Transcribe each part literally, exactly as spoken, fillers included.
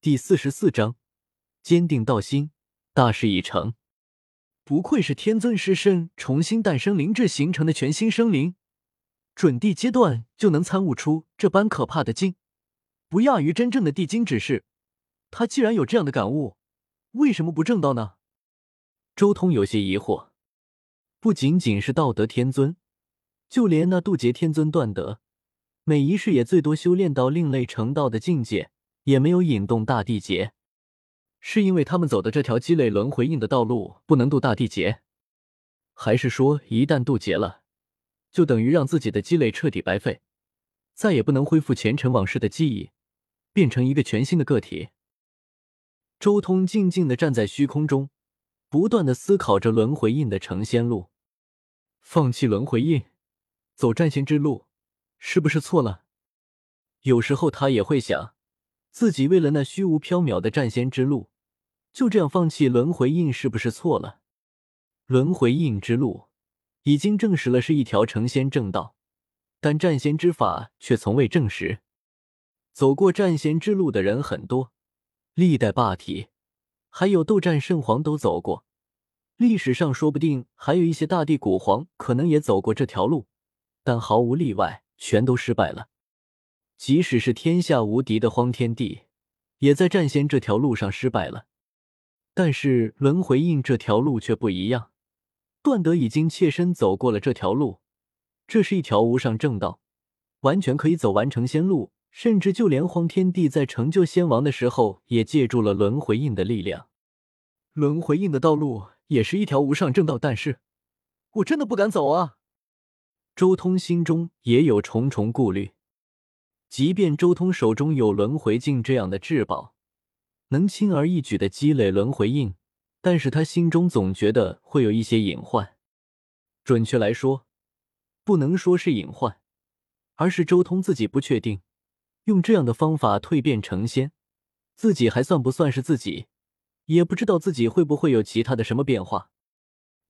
第四十四章，坚定道心，大事已成。不愧是天尊师身重新诞生灵智形成的全新生灵，准地阶段就能参悟出这般可怕的经，不亚于真正的地经。只是他既然有这样的感悟，为什么不正道呢？周通有些疑惑。不仅仅是道德天尊，就连那渡劫天尊断德，每一世也最多修炼到另类成道的境界，也没有引动大地劫。是因为他们走的这条积累轮回印的道路不能渡大地劫，还是说一旦渡劫了，就等于让自己的积累彻底白费，再也不能恢复前尘往事的记忆，变成一个全新的个体？周通静静地站在虚空中，不断地思考着轮回印的成仙路。放弃轮回印，走战仙之路，是不是错了？有时候他也会想，自己为了那虚无缥缈的战仙之路，就这样放弃轮回印，是不是错了？轮回印之路已经证实了是一条成仙正道，但战仙之法却从未证实。走过战仙之路的人很多，历代霸体还有斗战圣皇都走过，历史上说不定还有一些大帝古皇可能也走过这条路，但毫无例外，全都失败了。即使是天下无敌的荒天帝，也在战仙这条路上失败了。但是轮回印这条路却不一样，段德已经切身走过了这条路，这是一条无上正道，完全可以走完成仙路，甚至就连荒天帝在成就仙王的时候，也借助了轮回印的力量。轮回印的道路也是一条无上正道，但是我真的不敢走啊！周通心中也有重重顾虑。即便周通手中有轮回镜这样的至宝，能轻而易举地积累轮回印，但是他心中总觉得会有一些隐患。准确来说，不能说是隐患，而是周通自己不确定，用这样的方法蜕变成仙，自己还算不算是自己，也不知道自己会不会有其他的什么变化。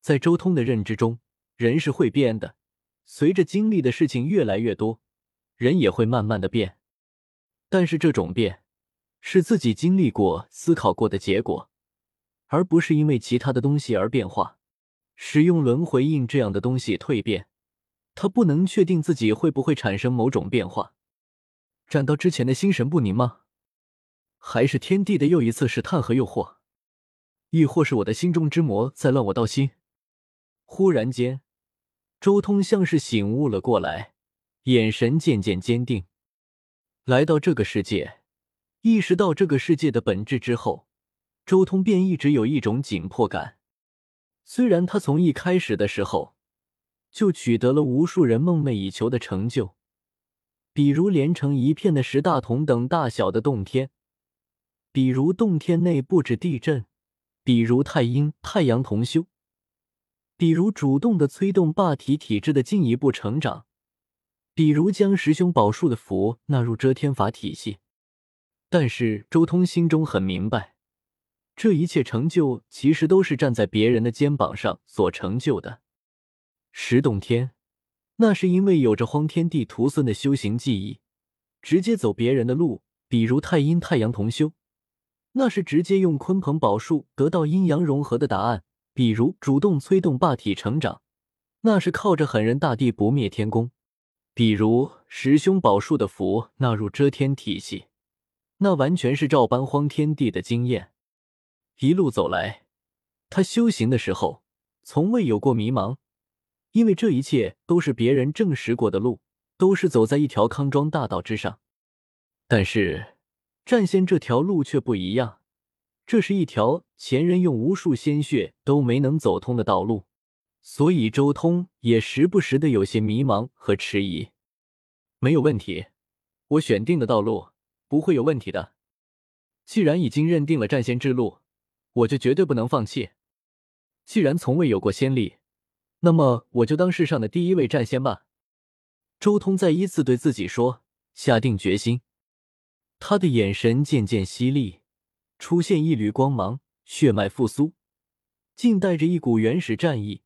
在周通的认知中，人是会变的，随着经历的事情越来越多，人也会慢慢的变，但是这种变是自己经历过、思考过的结果，而不是因为其他的东西而变化。使用轮回印这样的东西蜕变，他不能确定自己会不会产生某种变化。感到之前的心神不宁吗？还是天帝的又一次试探和诱惑？亦或是我的心中之魔在乱我道心？忽然间，周通像是醒悟了过来，眼神渐渐坚定。来到这个世界，意识到这个世界的本质之后，周通便一直有一种紧迫感。虽然他从一开始的时候就取得了无数人梦寐以求的成就，比如连成一片的十大同等大小的洞天，比如洞天内布置地震，比如太阴、太阳同修，比如主动的催动霸体体制的进一步成长，比如将十凶宝术的符纳入遮天法体系。但是周通心中很明白，这一切成就其实都是站在别人的肩膀上所成就的。十洞天，那是因为有着荒天帝徒孙的修行技艺，直接走别人的路。比如太阴、太阳同修，那是直接用鲲鹏宝术得到阴阳融合的答案。比如主动催动霸体成长，那是靠着狠人大帝不灭天功。比如十凶宝术的符纳入遮天体系，那完全是照搬荒天帝的经验。一路走来，他修行的时候从未有过迷茫，因为这一切都是别人证实过的路，都是走在一条康庄大道之上。但是战仙这条路却不一样，这是一条前人用无数鲜血都没能走通的道路。所以周通也时不时的有些迷茫和迟疑。没有问题，我选定的道路不会有问题的。既然已经认定了战仙之路，我就绝对不能放弃。既然从未有过先例，那么我就当世上的第一位战仙吧。周通再依次对自己说，下定决心。他的眼神渐渐犀利，出现一缕光芒，血脉复苏，竟带着一股原始战意。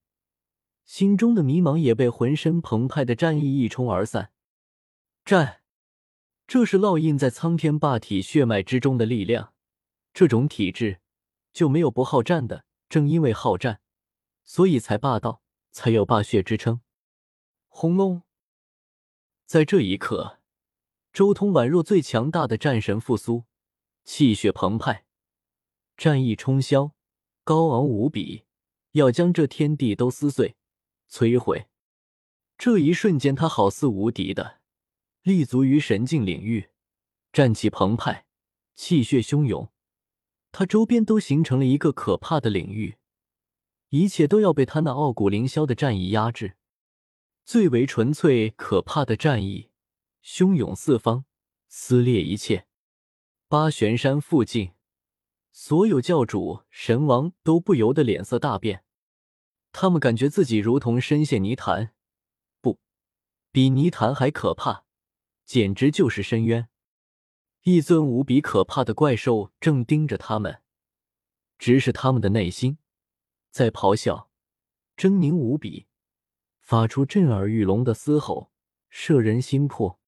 心中的迷茫也被浑身澎湃的战意一冲而散。战，这是烙印在苍天霸体血脉之中的力量，这种体制就没有不好战的，正因为好战，所以才霸道，才有霸血之称。轰隆！在这一刻，周通宛若最强大的战神复苏，气血澎湃，战意冲霄，高昂无比，要将这天地都撕碎摧毁。这一瞬间，他好似无敌的立足于神境领域，战气澎湃，气血汹涌，他周边都形成了一个可怕的领域，一切都要被他那傲骨凌霄的战意压制。最为纯粹可怕的战意汹涌四方，撕裂一切。八玄山附近所有教主、神王都不由得脸色大变，他们感觉自己如同深陷泥潭，不，比泥潭还可怕，简直就是深渊。一尊无比可怕的怪兽正盯着他们，直视他们的内心，在咆哮，狰狞无比，发出震耳欲聋的嘶吼，摄人心魄。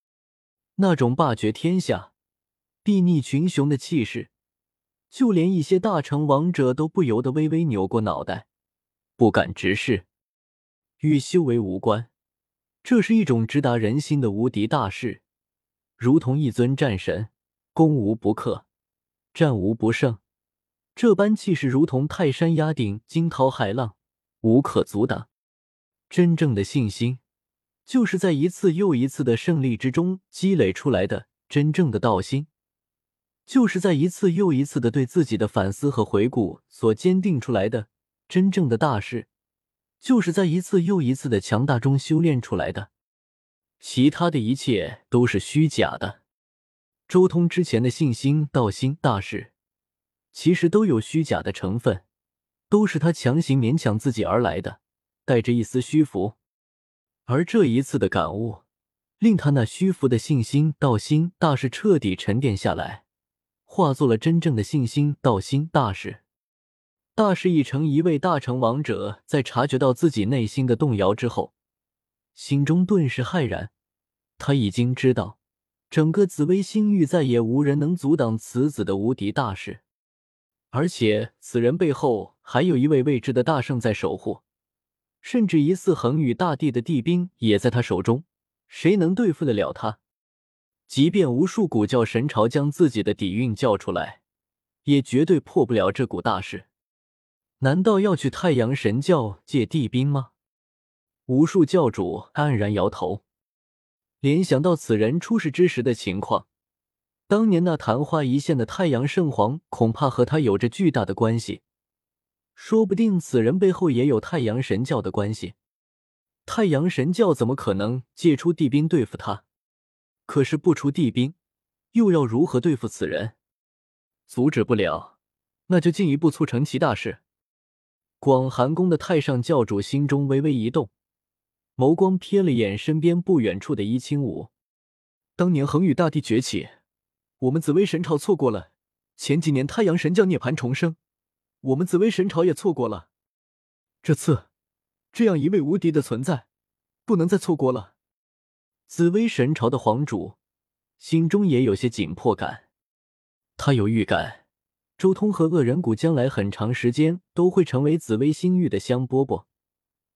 那种霸绝天下、睥睨群雄的气势，就连一些大成王者都不由得微微扭过脑袋，不敢直视。与修为无关，这是一种直达人心的无敌大势，如同一尊战神，攻无不克，战无不胜，这般气势如同泰山压顶，惊涛骇浪，无可阻挡。真正的信心，就是在一次又一次的胜利之中积累出来的。真正的道心，就是在一次又一次的对自己的反思和回顾所坚定出来的。真正的大事，就是在一次又一次的强大中修炼出来的，其他的一切都是虚假的。周通之前的信心、道心、大事，其实都有虚假的成分，都是他强行勉强自己而来的，带着一丝虚浮。而这一次的感悟，令他那虚浮的信心、道心、大事彻底沉淀下来，化作了真正的信心、道心、大事。大事已成。一位大成王者在察觉到自己内心的动摇之后，心中顿时骇然，他已经知道整个紫薇星域再也无人能阻挡此子的无敌大事，而且此人背后还有一位未知的大圣在守护，甚至疑似横与大地的地兵也在他手中，谁能对付得了他？即便无数古教神朝将自己的底蕴叫出来，也绝对破不了这股大势。难道要去太阳神教借地兵吗？无数教主黯然摇头，联想到此人出世之时的情况，当年那昙花一现的太阳圣皇恐怕和他有着巨大的关系，说不定此人背后也有太阳神教的关系。太阳神教怎么可能借出地兵对付他？可是不出地兵，又要如何对付此人？阻止不了，那就进一步促成其大事。广寒宫的太上教主心中微微一动，眸光瞥了眼身边不远处的伊青舞。当年恒宇大帝崛起，我们紫薇神朝错过了；前几年太阳神教涅槃重生，我们紫薇神朝也错过了。这次，这样一位无敌的存在，不能再错过了。紫薇神朝的皇主心中也有些紧迫感，他有预感，周通和恶人谷将来很长时间都会成为紫薇星域的香饽饽，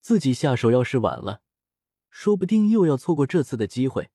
自己下手要是晚了，说不定又要错过这次的机会。